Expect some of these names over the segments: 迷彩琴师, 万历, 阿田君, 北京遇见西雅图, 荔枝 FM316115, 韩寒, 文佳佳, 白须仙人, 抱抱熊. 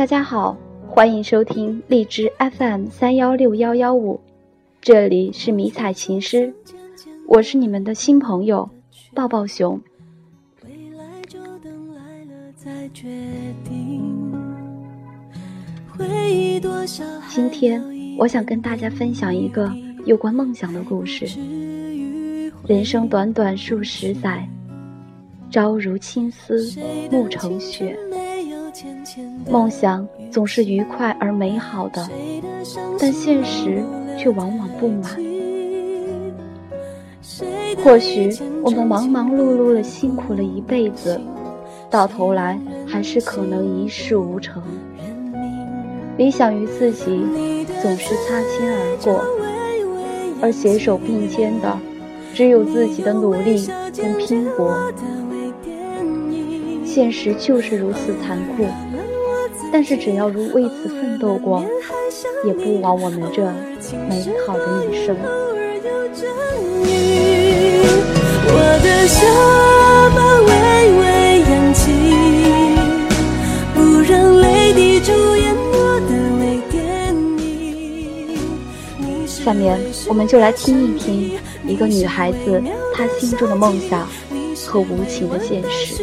大家好，欢迎收听荔枝 FM316115，这里是迷彩琴师，我是你们的新朋友抱抱熊。未来就等来了再决定，回忆多少。今天我想跟大家分享一个有关梦想的故事。人生短短数十载，朝如青丝暮成雪，梦想总是愉快而美好的，但现实却往往不满。或许我们忙忙碌碌地辛苦了一辈子，到头来还是可能一事无成，理想与自己总是擦肩而过，而携手并肩的只有自己的努力跟拼搏。现实就是如此残酷，但是只要为此奋斗过，也不枉我们这美好的一生。我的下巴微微扬起，不让泪滴主演我的微电影。下面我们就来听一听一个女孩子她心中的梦想和无情的现实。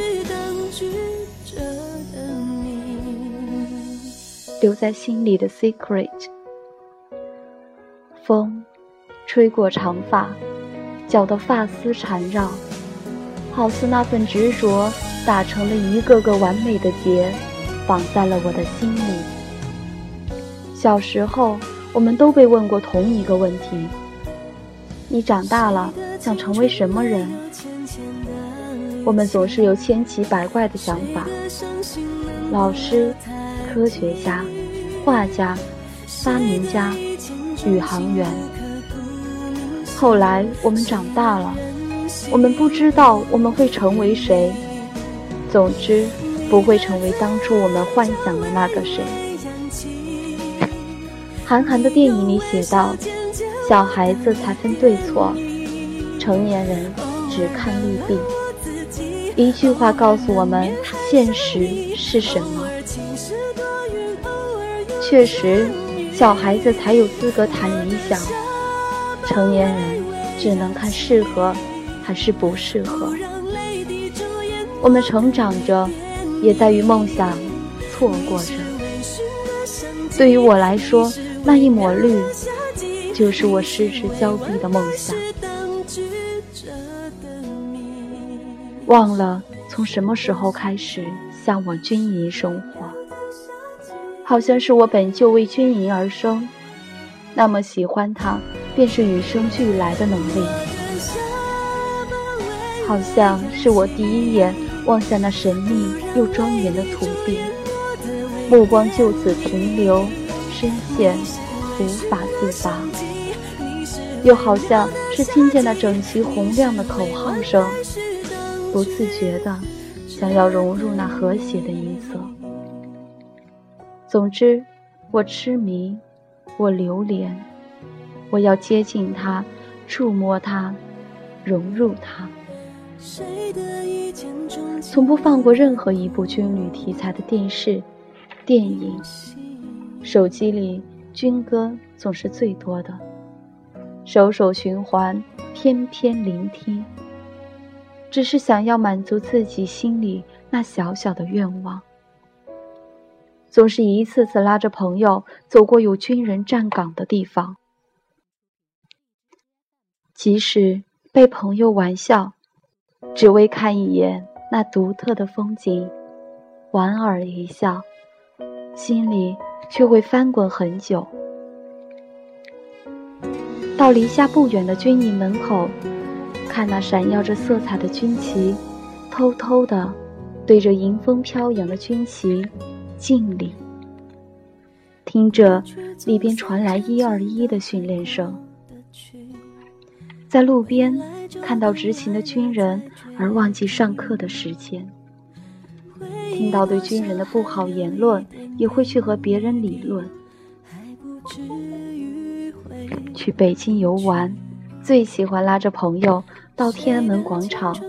留在心里的 secret。 风吹过长发，搅得发丝缠绕，好似那份执着打成了一个个完美的结，绑在了我的心里。小时候我们都被问过同一个问题，你长大了想成为什么人？我们总是有千奇百怪的想法，老师、科学家、画家、发明家、宇航员。后来我们长大了，我们不知道我们会成为谁，总之不会成为当初我们幻想的那个谁。韩寒的电影里写道，小孩子才分对错，成年人只看利弊。一句话告诉我们现实是什么。确实，小孩子才有资格谈理想，成年人只能看适合还是不适合。我们成长着，也在于梦想错过着。对于我来说，那一抹绿就是我失之交臂的梦想。忘了从什么时候开始向往军营生活，好像是我本就为军营而生，那么喜欢它便是与生俱来的能力。好像是我第一眼望向那神秘又庄严的土地，目光就此停留深陷，无法自拔。又好像是听见那整齐洪亮的口号声，不自觉的想要融入那和谐的音色。总之，我痴迷，我流连，我要接近它，触摸它，融入它。从不放过任何一部军旅题材的电视、电影，手机里军歌总是最多的，首首循环，偏偏聆听，只是想要满足自己心里那小小的愿望。总是一次次拉着朋友走过有军人站岗的地方，即使被朋友玩笑，只为看一眼那独特的风景，莞尔一笑，心里却会翻滚很久。到离家不远的军营门口，看那闪耀着色彩的军旗，偷偷地对着迎风飘扬的军旗敬礼，听着里边传来121的训练声。在路边看到执勤的军人而忘记上课的时间，听到对军人的不好言论也会去和别人理论。去北京游玩，最喜欢拉着朋友到天安门广场，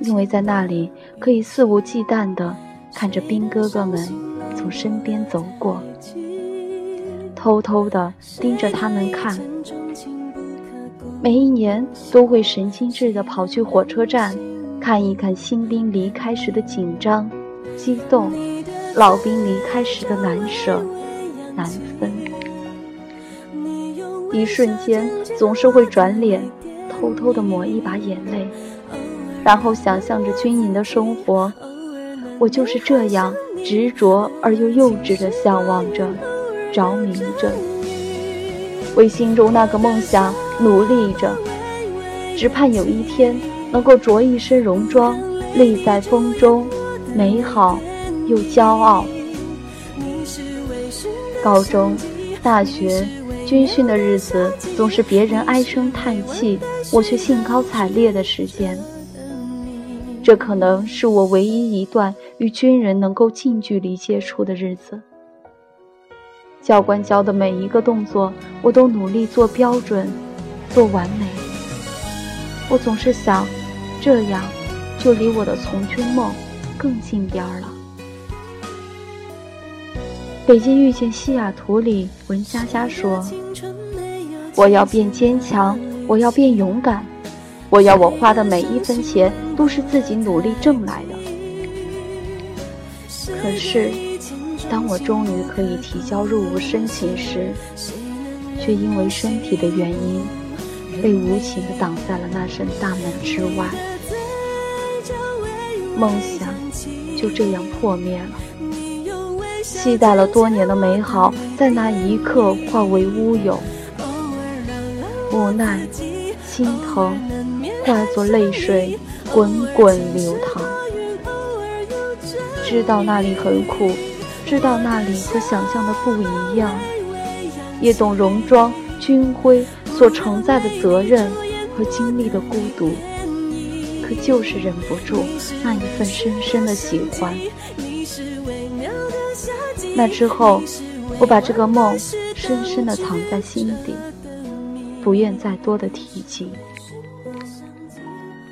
因为在那里可以肆无忌惮地看着兵哥哥们从身边走过，偷偷地盯着他们看。每一年都会神经质地跑去火车站，看一看新兵离开时的紧张、激动，老兵离开时的难舍、难分。一瞬间总是会转脸，偷偷地抹一把眼泪，然后想象着军营的生活。我就是这样执着而又幼稚地向往着，着迷着，为心中那个梦想努力着，只盼有一天能够着一身戎装，立在风中，美好又骄傲。高中、大学、军训的日子，总是别人唉声叹气，我却兴高采烈的时间。这可能是我唯一一段与军人能够近距离接触的日子。教官教的每一个动作，我都努力做标准，做完美。我总是想，这样就离我的从军梦更近点儿了。北京遇见西雅图里，文佳佳说，我要变坚强，我要变勇敢，我要我花的每一分钱都是自己努力挣来的。可是当我终于可以提交入伍申请时，却因为身体的原因被无情地挡在了那扇大门之外。梦想就这样破灭了，期待了多年的美好在那一刻化为乌有。无奈心疼化作泪水滚滚流淌，知道那里很苦，知道那里和想象的不一样，也懂戎装军徽所承载的责任和经历的孤独，可就是忍不住那一份深深的喜欢。那之后我把这个梦深深地藏在心底，不愿再多的提及，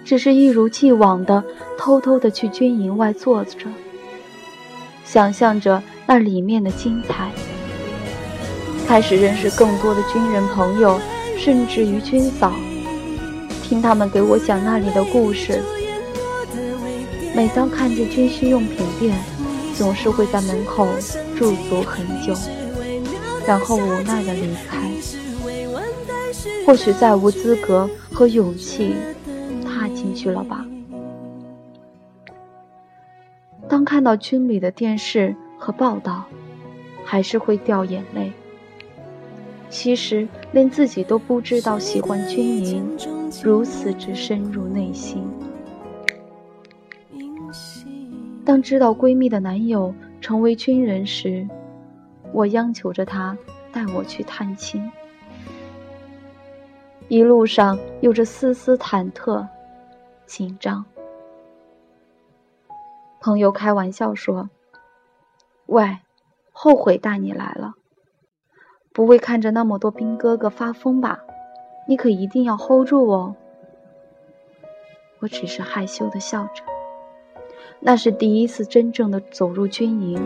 只是一如既往的偷偷的去军营外坐着，想象着那里面的精彩，开始认识更多的军人朋友，甚至于军嫂，听他们给我讲那里的故事。每当看见军需用品店，总是会在门口驻足很久，然后无奈的离开。或许再无资格和勇气踏进去了吧。当看到军旅的电视和报道，还是会掉眼泪。其实连自己都不知道喜欢军营如此之深入内心。当知道闺蜜的男友成为军人时，我央求着他带我去探亲。一路上有着丝丝忐忑、紧张。朋友开玩笑说：“喂，后悔带你来了，不会看着那么多兵哥哥发疯吧？你可一定要 hold 住哦。”我只是害羞地笑着。那是第一次真正的走入军营。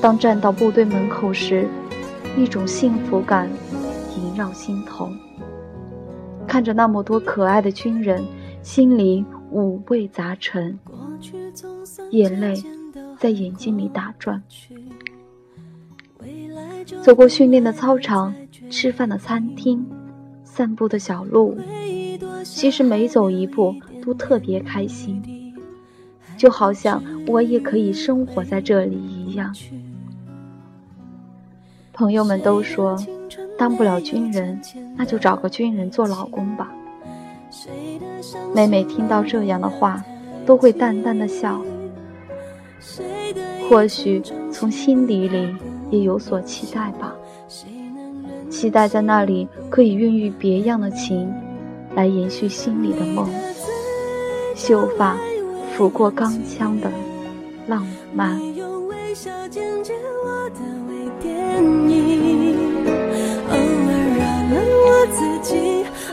当站到部队门口时，一种幸福感萦绕心头。看着那么多可爱的军人，心里五味杂陈，眼泪在眼睛里打转。走过训练的操场，吃饭的餐厅，散步的小路，其实每走一步都特别开心，就好像我也可以生活在这里一样。朋友们都说，当不了军人，那就找个军人做老公吧。每每听到这样的话，都会淡淡的笑。或许从心底里也有所期待吧，期待在那里可以孕育别样的情，来延续心里的梦。秀发拂过钢枪的浪漫。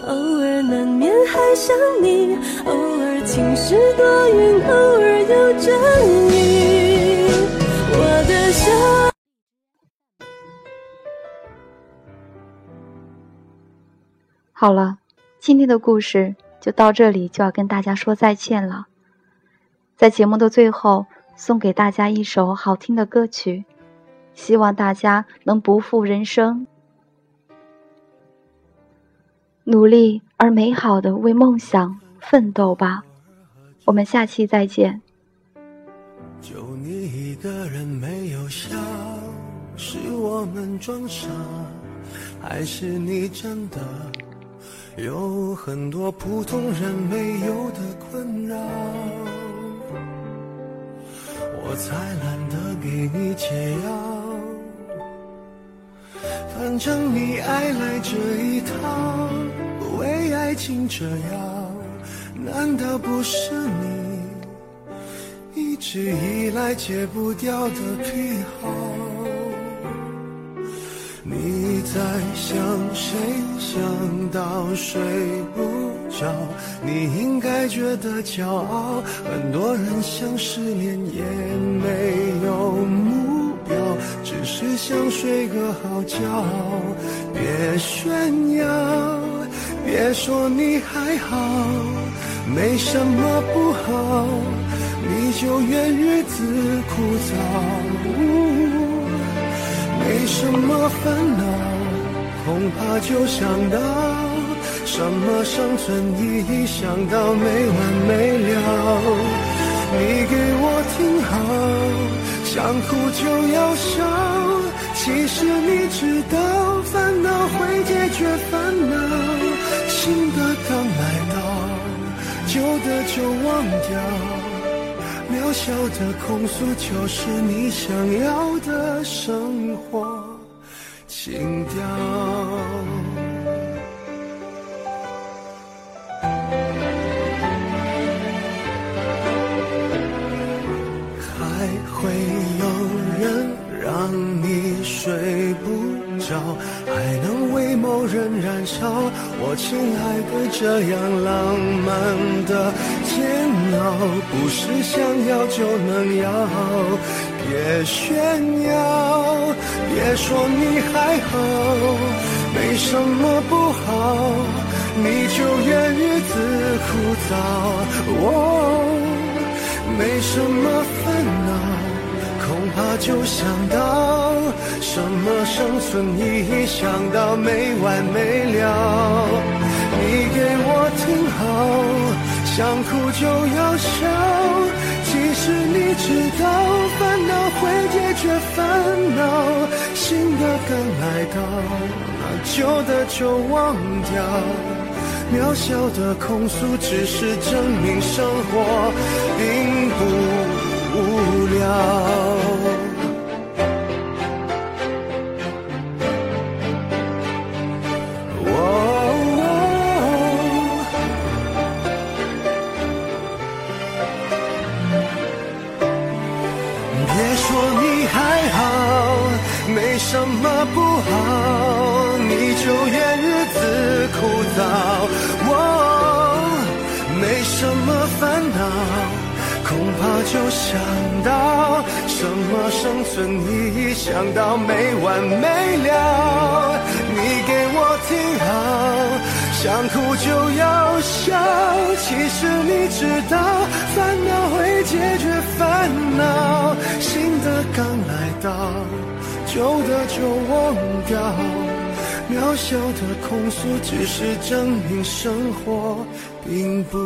偶尔难免还想你，偶尔晴时多云，偶尔有阵雨。我的好了，今天的故事就到这里，就要跟大家说再见了。在节目的最后，送给大家一首好听的歌曲，希望大家能不负人生，努力而美好的为梦想奋斗吧。我们下期再见。就你一个人没有笑，是我们装傻，还是你真的有很多普通人没有的困扰？我才懒得给你解药，反正你爱来这一套，为爱情折腰，难道不是你一直以来戒不掉的癖好？你在想谁，想到睡不着，你应该觉得骄傲，很多人想失恋也没有目标，只是想睡个好觉。别炫耀，别说你还好，没什么不好，你就怨日子枯燥，没什么烦恼，恐怕就想到什么生存意义，想到没完没了。你给我听好，想哭就要笑，其实你知道烦恼会解决烦恼，新的刚来到，旧的就忘掉，渺小的控诉就是你想要的生活情调。会有人让你睡不着，还能为某人燃烧，我亲爱的，这样浪漫的煎熬，不是想要就能要。别炫耀，别说你还好，没什么不好，你就怨日子枯燥，没什么烦恼，恐怕就想到什么生存意义，想到没完没了。你给我听好，想哭就要笑，其实你知道烦恼会解决烦恼，新的刚来到，那旧的就忘掉，渺小的控诉只是证明生活并不无聊。别说你还好，没什么不好，你就怨日子枯燥，没什么烦恼，恐怕就想到什么生存意义，想到没完没了。你给我听好，想哭就要笑，其实你知道烦恼会解决烦恼，新的刚来到，旧的就忘掉，渺小的控诉只是证明生活并不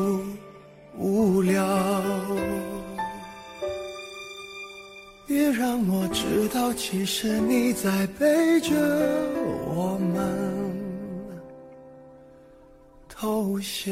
无聊。别让我知道，其实你在背着我们偷笑。